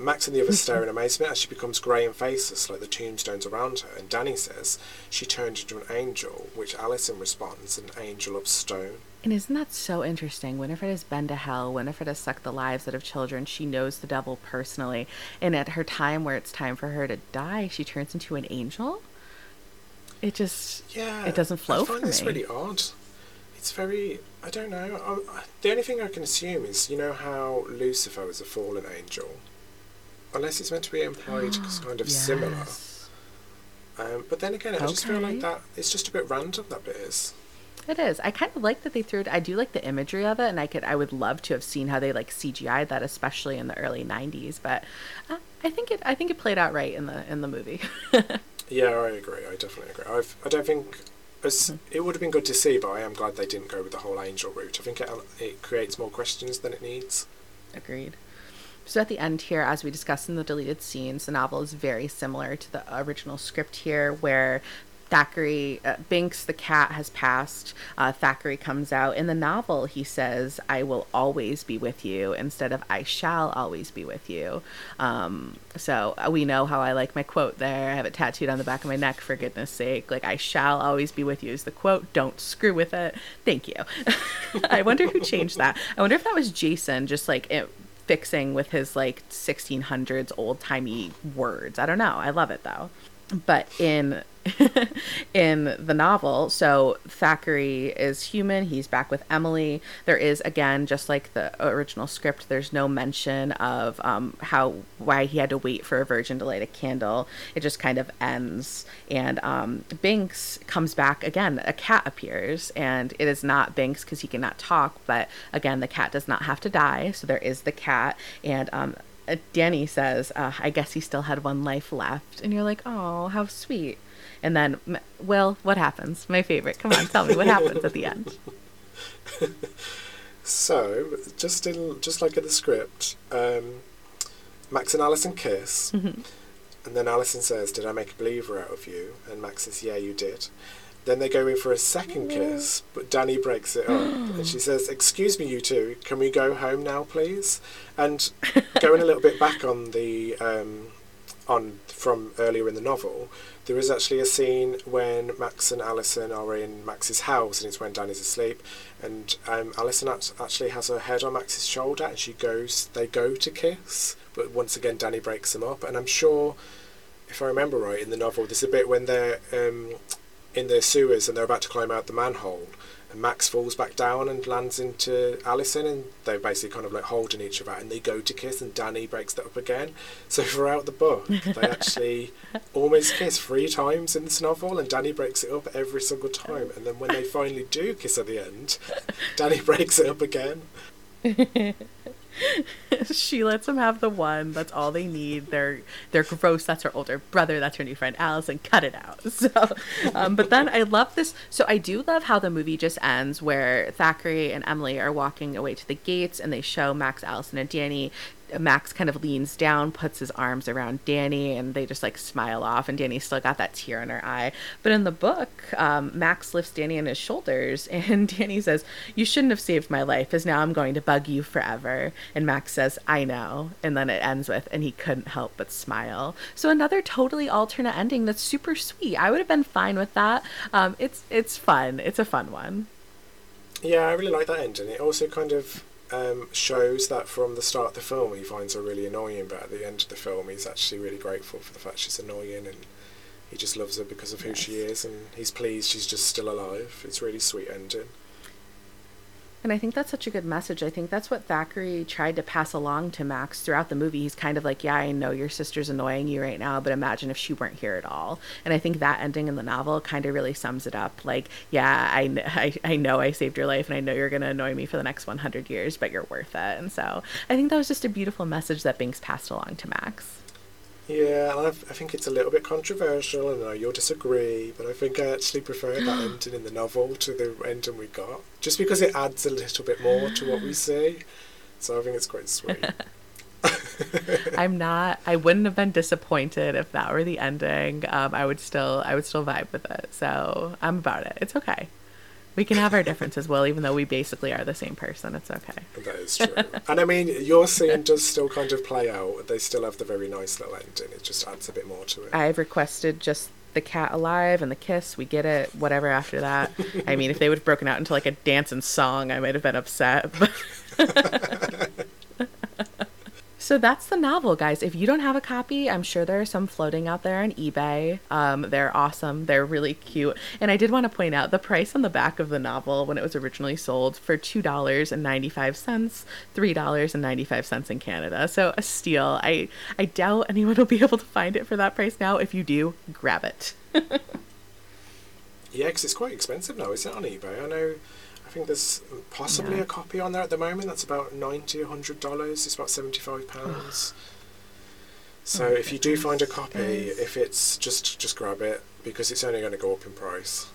Max and the others stare in amazement as she becomes grey and faceless like the tombstones around her, and Dani says she turned into an angel, which Allison responds, "An angel of stone." And isn't that so interesting? Winifred has been to hell. Winifred has sucked the lives out of children. She knows the devil personally. And at her time, where it's time for her to die, she turns into an angel? It just, yeah, it doesn't flow for me. I find this really odd. It's very, I don't know. The only thing I can assume is, you know how Lucifer was a fallen angel? Unless it's meant to be implied, it's kind of similar. But then again, I just feel like that, it's just a bit random, that bit is. It is. I kind of like that they threw it. I do like the imagery of it, and I would love to have seen how they like CGI'd that, especially in the early 90s. But I think it played out right in the movie. Yeah, I agree. I definitely agree. It would have been good to see, but I am glad they didn't go with the whole angel route. I think it creates more questions than it needs. Agreed. So at the end here, as we discussed in the deleted scenes, the novel is very similar to the original script here, where Thackery Binx, the cat, has passed. Thackery comes out. In the novel, he says, "I will always be with you," instead of "I shall always be with you." So we know how I like my quote there. I have it tattooed on the back of my neck, for goodness sake. Like, "I shall always be with you" is the quote. Don't screw with it. Thank you. I wonder who changed that. I wonder if that was Jason, just like it, fixing with his like 1600s old-timey words. I don't know. I love it though. But in the novel, so Thackery is human. He's back with Emily. There is, again, just like the original script, there's no mention of why he had to wait for a virgin to light a candle. It just kind of ends. And Binx comes back again. A cat appears, and it is not Binx because he cannot talk. But again, the cat does not have to die. So there is the cat, and Dani says, "I guess he still had one life left." And you're like, "Oh, how sweet." And then, Will, what happens? My favorite. Come on, tell me what happens at the end. So, just like in the script, Max and Allison kiss. Mm-hmm. And then Allison says, "Did I make a believer out of you?" And Max says, "Yeah, you did." Then they go in for a second kiss, but Dani breaks it up. And she says, "Excuse me, you two, can we go home now, please?" And going a little bit back on the... from earlier in the novel, there is actually a scene when Max and Allison are in Max's house, and it's when Dani's asleep, and Allison actually has her head on Max's shoulder, and they go to kiss, but once again Dani breaks them up. And I'm sure, if I remember right, in the novel there's a bit when they're in the sewers and they're about to climb out the manhole, and Max falls back down and lands into Allison, and they're basically kind of like holding each other, and they go to kiss, and Dani breaks that up again. So throughout the book, they actually almost kiss 3 times in this novel, and Dani breaks it up every single time. And then when they finally do kiss at the end, Dani breaks it up again. She lets him have the one. That's all they need. They're gross. That's her older brother. That's her new friend Allison. Cut it out. So, but then I love this. So I do love how the movie just ends, where Thackery and Emily are walking away to the gates, and they show Max, Allison, and Dani. Max kind of leans down, puts his arms around Dani, and they just like smile off, and Dani still got that tear in her eye. But in the book, Max lifts Dani on his shoulders, and Dani says, "You shouldn't have saved my life, as now I'm going to bug you forever." And Max says, "I know." And then it ends with, "And he couldn't help but smile." So another totally alternate ending that's super sweet. I would have been fine with that. It's fun. It's a fun one. Yeah, I really like that ending. It also kind of shows that from the start of the film he finds her really annoying, but at the end of the film he's actually really grateful for the fact she's annoying, and he just loves her because of who she is, and he's pleased she's just still alive. It's a really sweet ending. And I think that's such a good message. I think that's what Thackery tried to pass along to Max throughout the movie. He's kind of like, "Yeah, I know your sister's annoying you right now, but imagine if she weren't here at all." And I think that ending in the novel kind of really sums it up. Like, "Yeah, I know I saved your life, and I know you're going to annoy me for the next 100 years, but you're worth it." And so I think that was just a beautiful message that Binx passed along to Max. Yeah, and I think it's a little bit controversial, and I know you'll disagree, but I think I actually prefer that ending in the novel to the ending we got, just because it adds a little bit more to what we see. So I think it's quite sweet. I wouldn't have been disappointed if that were the ending. I would still vibe with it. So I'm about it. It's okay. We can have our differences, Will, even though we basically are the same person. It's okay. That is true. And I mean, your scene does still kind of play out. They still have the very nice little ending. It just adds a bit more to it. I've requested just the cat alive and the kiss. We get it. Whatever after that. I mean, if they would have broken out into like a dance and song, I might have been upset. So that's the novel, guys. If you don't have a copy, I'm sure there are some floating out there on eBay. They're awesome. They're really cute. And I did want to point out the price on the back of the novel when it was originally sold for $2.95, $3.95 in Canada. So a steal. I doubt anyone will be able to find it for that price now. If you do, grab it. Yeah, because it's quite expensive now, isn't it, on eBay? I know. I think there's possibly a copy on there at the moment that's about $90, $100. It's about £75. So if you do find a copy, if it's just grab it, because it's only going to go up in price.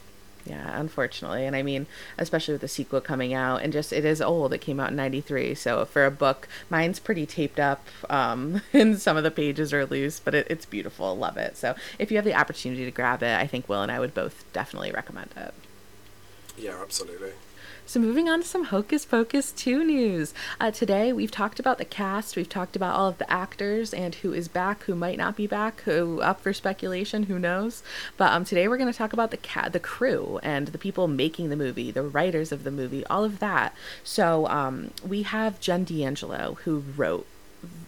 Yeah, unfortunately. And I mean, especially with the sequel coming out, and just it is old. It came out in 93. So for a book, mine's pretty taped up, and some of the pages are loose, but it's beautiful. Love it. So if you have the opportunity to grab it, I think Will and I would both definitely recommend it. Yeah, absolutely. So moving on to some Hocus Pocus 2 news. Today we've talked about the cast, we've talked about all of the actors and who is back, who might not be back, who up for speculation, who knows. But today we're going to talk about the crew and the people making the movie, the writers of the movie, all of that. So we have Jen D'Angelo, who wrote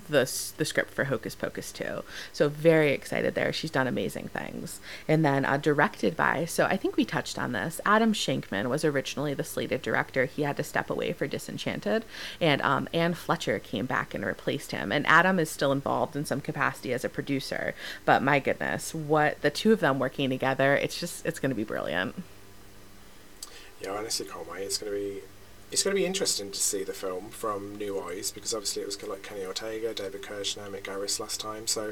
the script for Hocus Pocus 2. So very excited there. She's done amazing things. And then directed by, so I think we touched on this, Adam Shankman was originally the slated director. He had to step away for Disenchanted, and Anne Fletcher came back and replaced him. And Adam is still involved in some capacity as a producer, but my goodness, what the two of them working together, it's going to be brilliant. Yeah, honestly, can't wait. It's going to be interesting to see the film from new eyes, because obviously it was like Kenny Ortega, David Kirshner, Mick Garris last time. So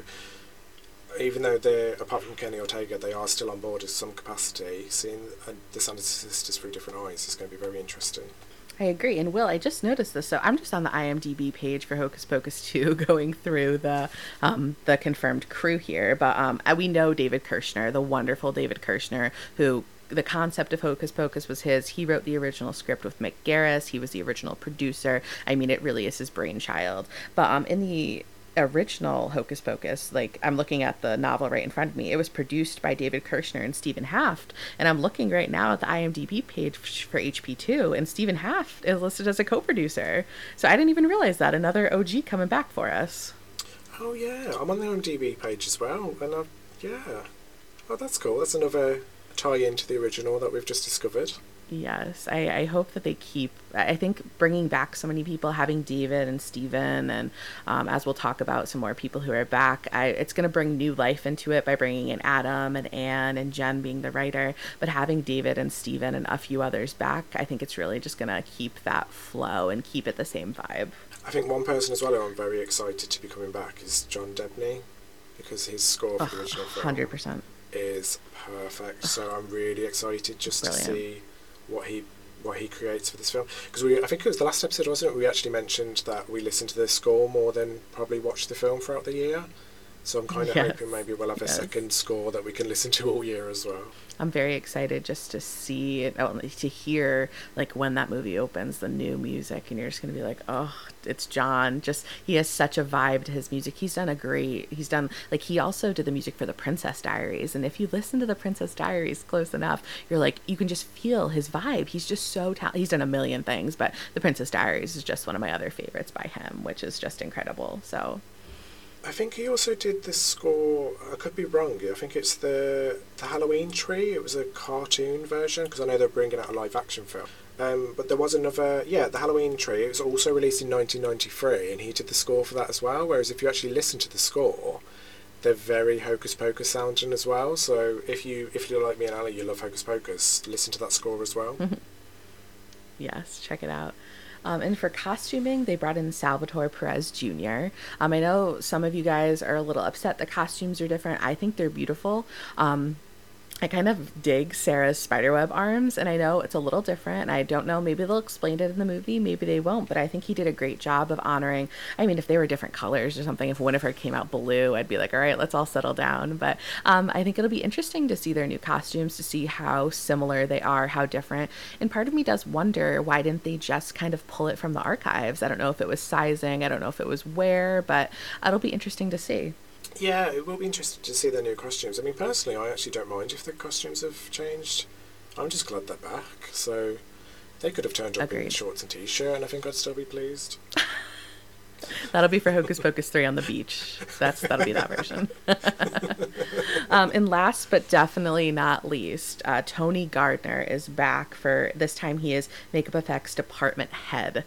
even though they're, apart from Kenny Ortega, they are still on board in some capacity, seeing the Sanderson sisters through different eyes is going to be very interesting. I agree. And Will, I just noticed this. So I'm just on the IMDb page for Hocus Pocus 2 going through the confirmed crew here. But we know David Kirshner, the wonderful David Kirshner, who... the concept of Hocus Pocus was his. He wrote the original script with Mick Garris. He was the original producer. I mean, it really is his brainchild. But in the original Hocus Pocus, like I'm looking at the novel right in front of me, it was produced by David Kirshner and Stephen Haft. And I'm looking right now at the IMDb page for HP2, and Stephen Haft is listed as a co-producer. So I didn't even realize that. Another OG coming back for us. Oh, yeah. I'm on the IMDb page as well. And yeah. Oh, that's cool. That's another... tie into the original that we've just discovered. Yes, I hope that they keep, I think bringing back so many people, having David and Steven, and as we'll talk about some more people who are back, it's going to bring new life into it by bringing in Adam and Anne and Jen being the writer, but having David and Steven and a few others back, I think it's really just going to keep that flow and keep it the same vibe. I think one person as well who I'm very excited to be coming back is John Debney, because his score for the original film 100% is perfect. So I'm really excited just to see what he creates for this film, because I think it was the last episode, wasn't it, we actually mentioned that we listened to the score more than probably watched the film throughout the year. So I'm kind of hoping maybe we'll have a second score that we can listen to all year as well. I'm very excited just to see it, to hear like when that movie opens, the new music, and you're just going to be like, oh, it's John. Just, he has such a vibe to his music. He also did the music for The Princess Diaries. And if you listen to The Princess Diaries close enough, you're like, you can just feel his vibe. He's just so talented. He's done a million things, but The Princess Diaries is just one of my other favorites by him, which is just incredible. So... I think he also did the score, I could be wrong, I think it's the Halloween Tree. It was a cartoon version, because I know they're bringing out a live action film. But there was another, The Halloween Tree. It was also released in 1993, and he did the score for that as well. Whereas if you actually listen to the score, they're very Hocus Pocus sounding as well. So if you're like me and Ali, you love Hocus Pocus, listen to that score as well. Yes, check it out. And for costuming, they brought in Salvatore Perez Jr. I know some of you guys are a little upset the costumes are different. I think they're beautiful. I kind of dig Sarah's spiderweb arms, and I know it's a little different. I don't know. Maybe they'll explain it in the movie. Maybe they won't. But I think he did a great job of honoring. I mean, if they were different colors or something, if Winifred came out blue, I'd be like, all right, let's all settle down. But I think it'll be interesting to see their new costumes, to see how similar they are, how different. And part of me does wonder, why didn't they just kind of pull it from the archives? I don't know if it was sizing. I don't know if it was wear, but it'll be interesting to see. Yeah, it will be interesting to see their new costumes. I mean, personally, I actually don't mind if the costumes have changed. I'm just glad they're back. So they could have turned up in shorts and t-shirt, and I think I'd still be pleased. That'll be for Hocus Pocus 3 on the beach. That'll be that version. And last but definitely not least, Tony Gardner is back for this time. He is makeup effects department head.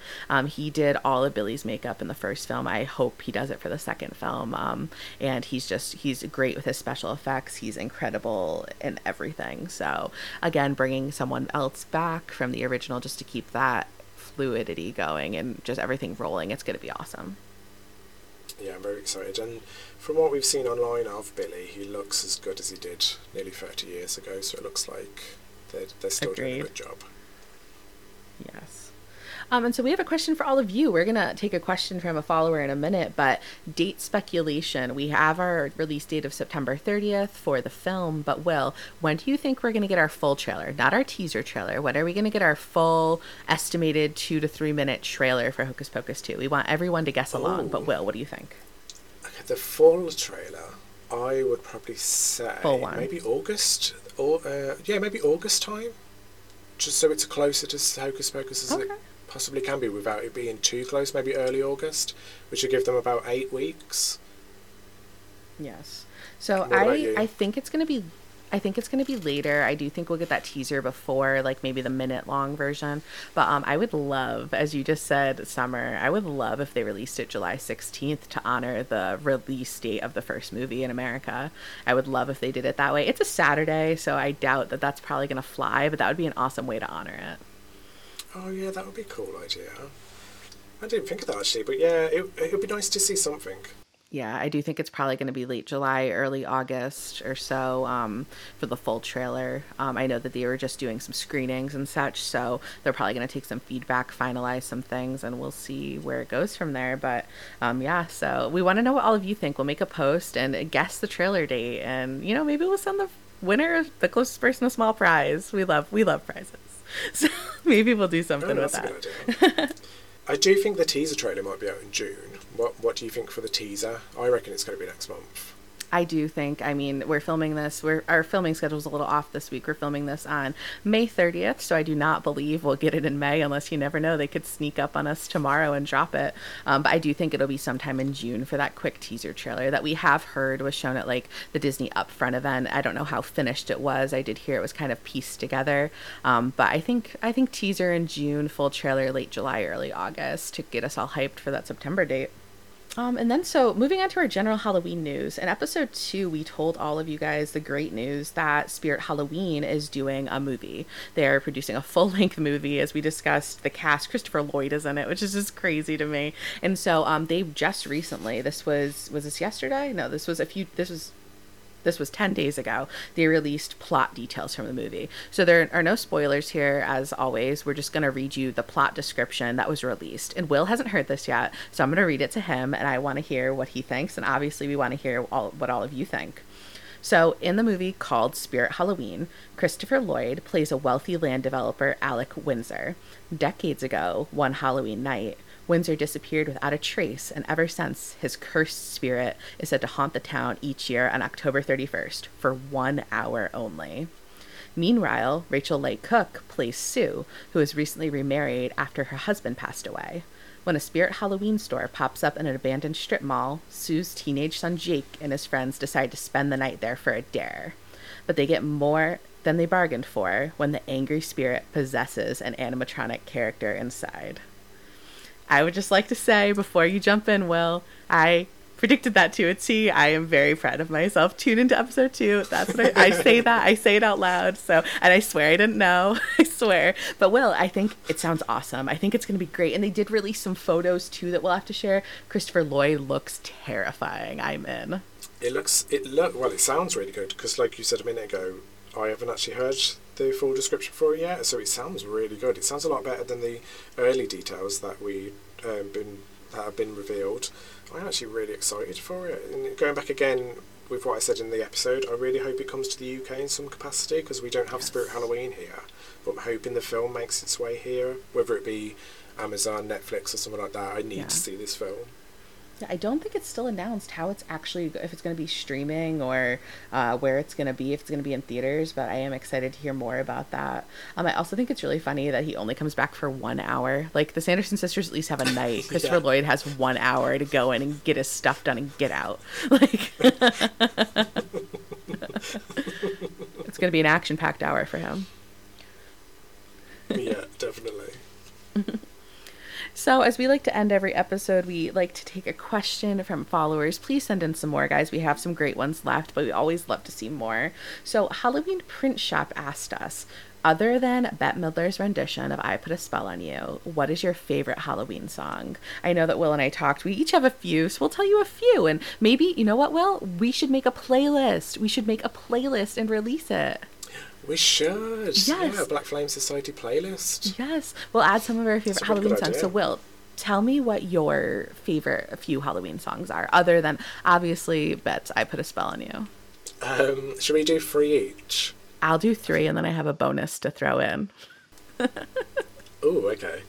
He did all of Billy's makeup in the first film. I hope he does it for the second film. And he's great with his special effects. He's incredible in everything. So again, bringing someone else back from the original just to keep that fluidity going and just everything rolling. It's going to be awesome. Yeah, I'm very excited. And from what we've seen online of Billy, he looks as good as he did nearly 30 years ago. So it looks like they're still doing a good job. Yes. And so we have a question for all of you. We're going to take a question from a follower in a minute, but date speculation. We have our release date of September 30th for the film, but Will, when do you think we're going to get our full trailer? Not our teaser trailer. When are we going to get our full estimated 2 to 3 minute trailer for Hocus Pocus 2? We want everyone to guess along, but Will, what do you think? Okay, the full trailer, I would probably say maybe August, or maybe August time, just so it's closer to Hocus Pocus as it possibly can be without it being too close. Maybe early August, which would give them about 8 weeks. Yes. So I think it's going to be later. I do think we'll get that teaser before, like maybe the minute long version. But I would love, as you just said, Summer, I would love if they released it July 16th to honor the release date of the first movie in America. I would love if they did it that way. It's a Saturday, so I doubt that that's probably going to fly, but that would be an awesome way to honor it. Oh yeah, that would be a cool idea. I didn't think of that actually, but yeah, it would be nice to see something. Yeah, I do think it's probably going to be late July, early August or so for the full trailer. I know that they were just doing some screenings and such, so they're probably going to take some feedback, finalize some things, and we'll see where it goes from there. But so we want to know what all of you think. We'll make a post and guess the trailer date, and maybe we'll send the winner, the closest person, a small prize. We love prizes. So maybe we'll do something with that. That's a good idea. I do think the teaser trailer might be out in June. What do you think for the teaser? I reckon it's going to be next month. I do think. I mean, we're filming this. Our filming schedule's a little off this week. We're filming this on May 30th, so I do not believe we'll get it in May, unless you never know. They could sneak up on us tomorrow and drop it. But I do think it'll be sometime in June for that quick teaser trailer that we have heard was shown at like the Disney Upfront event. I don't know how finished it was. I did hear it was kind of pieced together. But I think teaser in June, full trailer late July, early August to get us all hyped for that September date. And then so moving on to our general Halloween news. In episode 2, we told all of you guys the great news that Spirit Halloween is doing a movie. They're producing a full-length movie. As we discussed, the cast, Christopher Lloyd is in it, which is just crazy to me. And so they just recently, this was 10 days ago, they released plot details from the movie. So there are no spoilers here, as always. We're just going to read you the plot description that was released. And Will hasn't heard this yet, so I'm going to read it to him, and I want to hear what he thinks. And obviously, we want to hear what all of you think. So in the movie called Spirit Halloween, Christopher Lloyd plays a wealthy land developer, Alec Windsor. Decades ago, one Halloween night, Windsor disappeared without a trace, and ever since, his cursed spirit is said to haunt the town each year on October 31st for 1 hour only. Meanwhile, Rachel Leigh Cook plays Sue, who was recently remarried after her husband passed away. When a Spirit Halloween store pops up in an abandoned strip mall, Sue's teenage son Jake and his friends decide to spend the night there for a dare. But they get more than they bargained for when the angry spirit possesses an animatronic character inside. I would just like to say, before you jump in, Will, I predicted that to a T. I am very proud of myself. Tune into episode 2. That's what I say that. I say it out loud. So, and I swear I didn't know. I swear. But Will, I think it sounds awesome. I think it's going to be great. And they did release some photos too that we'll have to share. Christopher Lloyd looks terrifying. I'm in. Well, it sounds really good because, like you said a minute ago, I haven't actually heard the full description for it yet. So it sounds really good. It sounds a lot better than the early details that we have been revealed. I'm actually really excited for it. And going back again with what I said in the episode, I really hope it comes to the UK in some capacity because we don't have Spirit Halloween here. But I'm hoping the film makes its way here, whether it be Amazon, Netflix or something like that. I need to see this film. I don't think it's still announced how it's actually, if it's going to be streaming or where it's going to be, if it's going to be in theaters, but I am excited to hear more about that. I also think it's really funny that he only comes back for 1 hour. Like, the Sanderson sisters at least have a night. Christopher Lloyd has 1 hour to go in and get his stuff done and get out. Like, it's going to be an action-packed hour for him. Yeah, definitely. So as we like to end every episode, we like to take a question from followers. Please send in some more, guys. We have some great ones left, but we always love to see more. So Halloween Print Shop asked us, other than Bette Midler's rendition of I Put a Spell on You, what is your favorite Halloween song? I know that Will and I talked. We each have a few, so we'll tell you a few. And maybe, you know what, Will? We should make a playlist. We should make a playlist and release it. We should. Yes. Yeah, Black Flame Society playlist. Yes. We'll add some of our favorite Halloween songs. Idea. So, Will, tell me what your favorite few Halloween songs are, other than, obviously, Bette's I Put a Spell on You. Should we do 3 each? I'll do 3, and then I have a bonus to throw in. Oh, okay.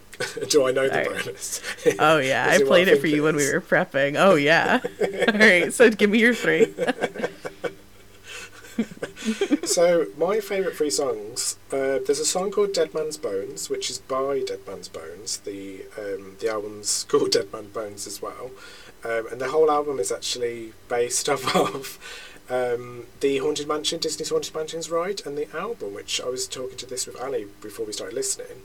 Do I know the bonus? Oh, yeah. I played it for you when we were prepping. Oh, yeah. All right. So, give me your 3. So my favourite 3 songs, there's a song called Dead Man's Bones, which is by Dead Man's Bones. The album's called Dead Man's Bones as well, and the whole album is actually based off of the Haunted Mansion, Disney's Haunted Mansion's ride. And the album, which I was talking to this with Annie before we started listening,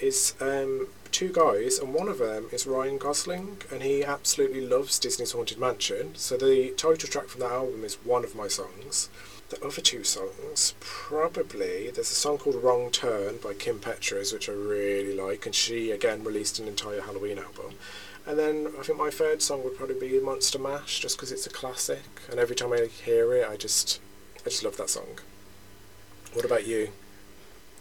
is 2 guys, and one of them is Ryan Gosling, and he absolutely loves Disney's Haunted Mansion. So the title track from that album is one of my songs. The other 2 songs, probably, there's a song called Wrong Turn by Kim Petras, which I really like, and she, again, released an entire Halloween album. And then I think my 3rd song would probably be Monster Mash, just because it's a classic, and every time I hear it, I just love that song. What about you?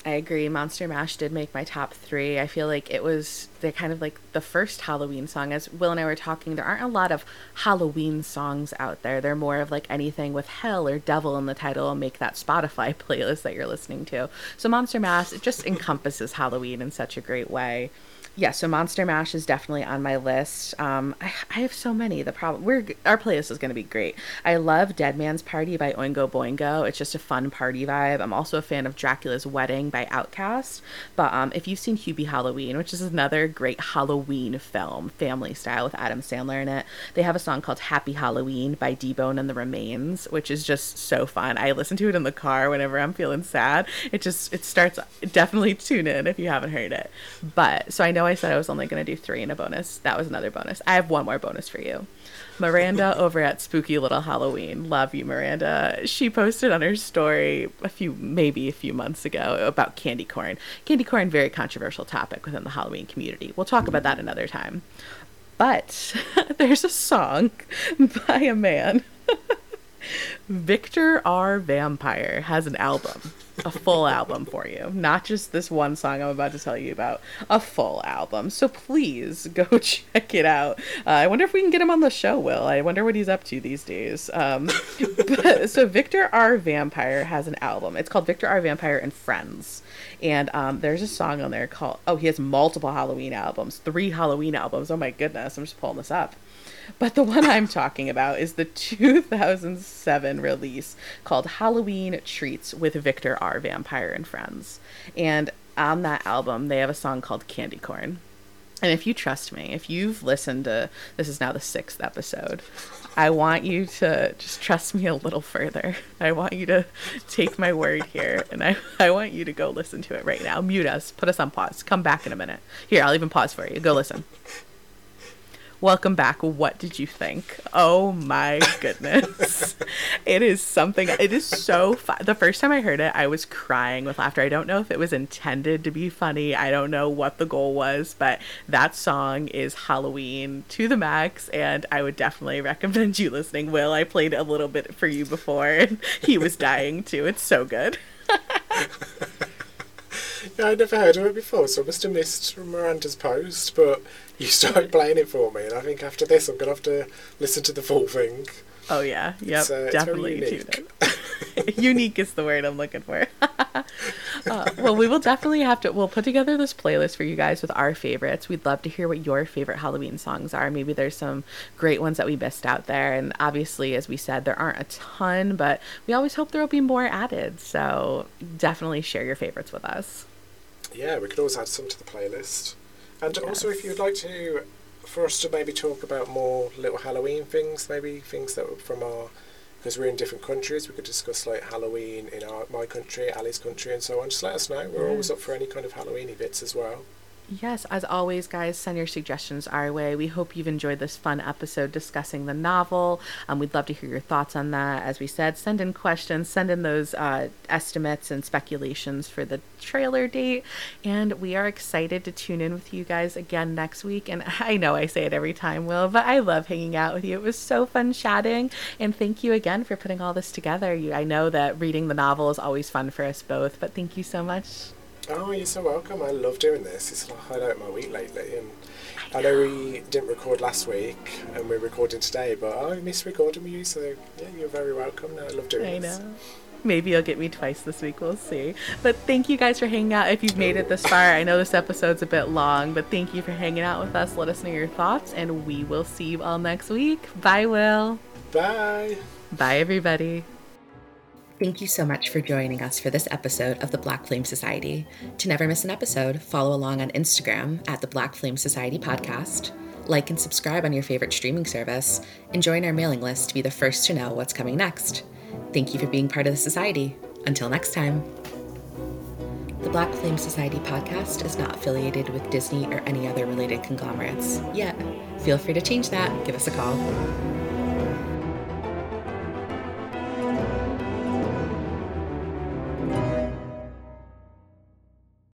I agree. Monster Mash did make my top 3. I feel like it was the kind of like the first Halloween song. As Will and I were talking, there aren't a lot of Halloween songs out there. They're more of like anything with hell or devil in the title will make that Spotify playlist that you're listening to. So Monster Mash, it just encompasses Halloween in such a great way. Yeah, so Monster Mash is definitely on my list. I have so many. Our playlist is going to be great. I love Dead Man's Party by Oingo Boingo. It's just a fun party vibe. I'm also a fan of Dracula's Wedding by Outkast. But if you've seen Hubie Halloween, which is another great Halloween film, family style with Adam Sandler in it, they have a song called Happy Halloween by D-Bone and the Remains, which is just so fun. I listen to it in the car whenever I'm feeling sad. It starts, definitely tune in if you haven't heard it. But so I know I said I was only going to do 3 and a bonus. That was another bonus. I have one more bonus for you. Miranda over at Spooky Little Halloween. Love you, Miranda. She posted on her story a few months ago about candy corn. Candy corn, very controversial topic within the Halloween community. We'll talk about that another time. But there's a song by a man. Victor R. Vampire has an album. A full album for you, not just this one song I'm about to tell you about. A full album, so please go check it out. I wonder if we can get him on the show, Will. I wonder what he's up to these days. So Victor R. Vampire has an album. It's called Victor R. Vampire and Friends, and there's a song on there called he has multiple Halloween albums, 3 Halloween albums. Oh my goodness, I'm just pulling this up. But the one I'm talking about is the 2007 release called Halloween Treats with Victor R. Vampire and Friends. And on that album, they have a song called Candy Corn. And if you trust me, if you've listened to, this is now the 6th episode, I want you to just trust me a little further. I want you to take my word here, and I want you to go listen to it right now. Mute us, put us on pause, come back in a minute. Here, I'll even pause for you. Go listen. Welcome back. What did you think? Oh my goodness. It is something. It is so fun. The first time I heard it, I was crying with laughter. I don't know if it was intended to be funny. I don't know what the goal was, but that song is Halloween to the max, and I would definitely recommend you listening. Will, I played a little bit for you before, and he was dying too. It's so good. Yeah, I never heard of it before, so I must have missed Miranda's post, but you started playing it for me, and I think after this I'm going to have to listen to the full thing. Oh yeah, yep, definitely. Unique. Unique is the word I'm looking for. Well, we will definitely have to, we'll put together this playlist for you guys with our favorites. We'd love to hear what your favorite Halloween songs are. Maybe there's some great ones that we missed out there. And obviously, as we said, there aren't a ton, but we always hope there'll be more added. So definitely share your favorites with us. Yeah, we could always add some to the playlist. And yes. Also, if you'd like to, for us to maybe talk about more little Halloween things, maybe things that were from our, because we're in different countries, we could discuss like Halloween in my country, Ali's country, and so on. Just let us know. We're always up for any kind of Halloweeny bits as well. Yes, as always, guys, send your suggestions our way. We hope you've enjoyed this fun episode discussing the novel. We'd love to hear your thoughts on that. As we said, send in questions, send in those estimates and speculations for the trailer date. And we are excited to tune in with you guys again next week. And I know I say it every time, Will, but I love hanging out with you. It was so fun chatting. And thank you again for putting all this together. I know that reading the novel is always fun for us both, but thank you so much. Oh, you're so welcome. I love doing this. It's the highlight of my week lately. And I know we didn't record last week, and we're recording today, but I miss recording with you, so yeah, you're very welcome. I love doing this. I know. Maybe you'll get me twice this week. We'll see. But thank you guys for hanging out. If you've made it this far, I know this episode's a bit long, but thank you for hanging out with us. Let us know your thoughts, and we will see you all next week. Bye, Will. Bye. Bye, everybody. Thank you so much for joining us for this episode of The Black Flame Society. To never miss an episode, follow along on Instagram at The Black Flame Society Podcast, like and subscribe on your favorite streaming service, and join our mailing list to be the first to know what's coming next. Thank you for being part of the society. Until next time. The Black Flame Society Podcast is not affiliated with Disney or any other related conglomerates yet. Feel free to change that. Give us a call.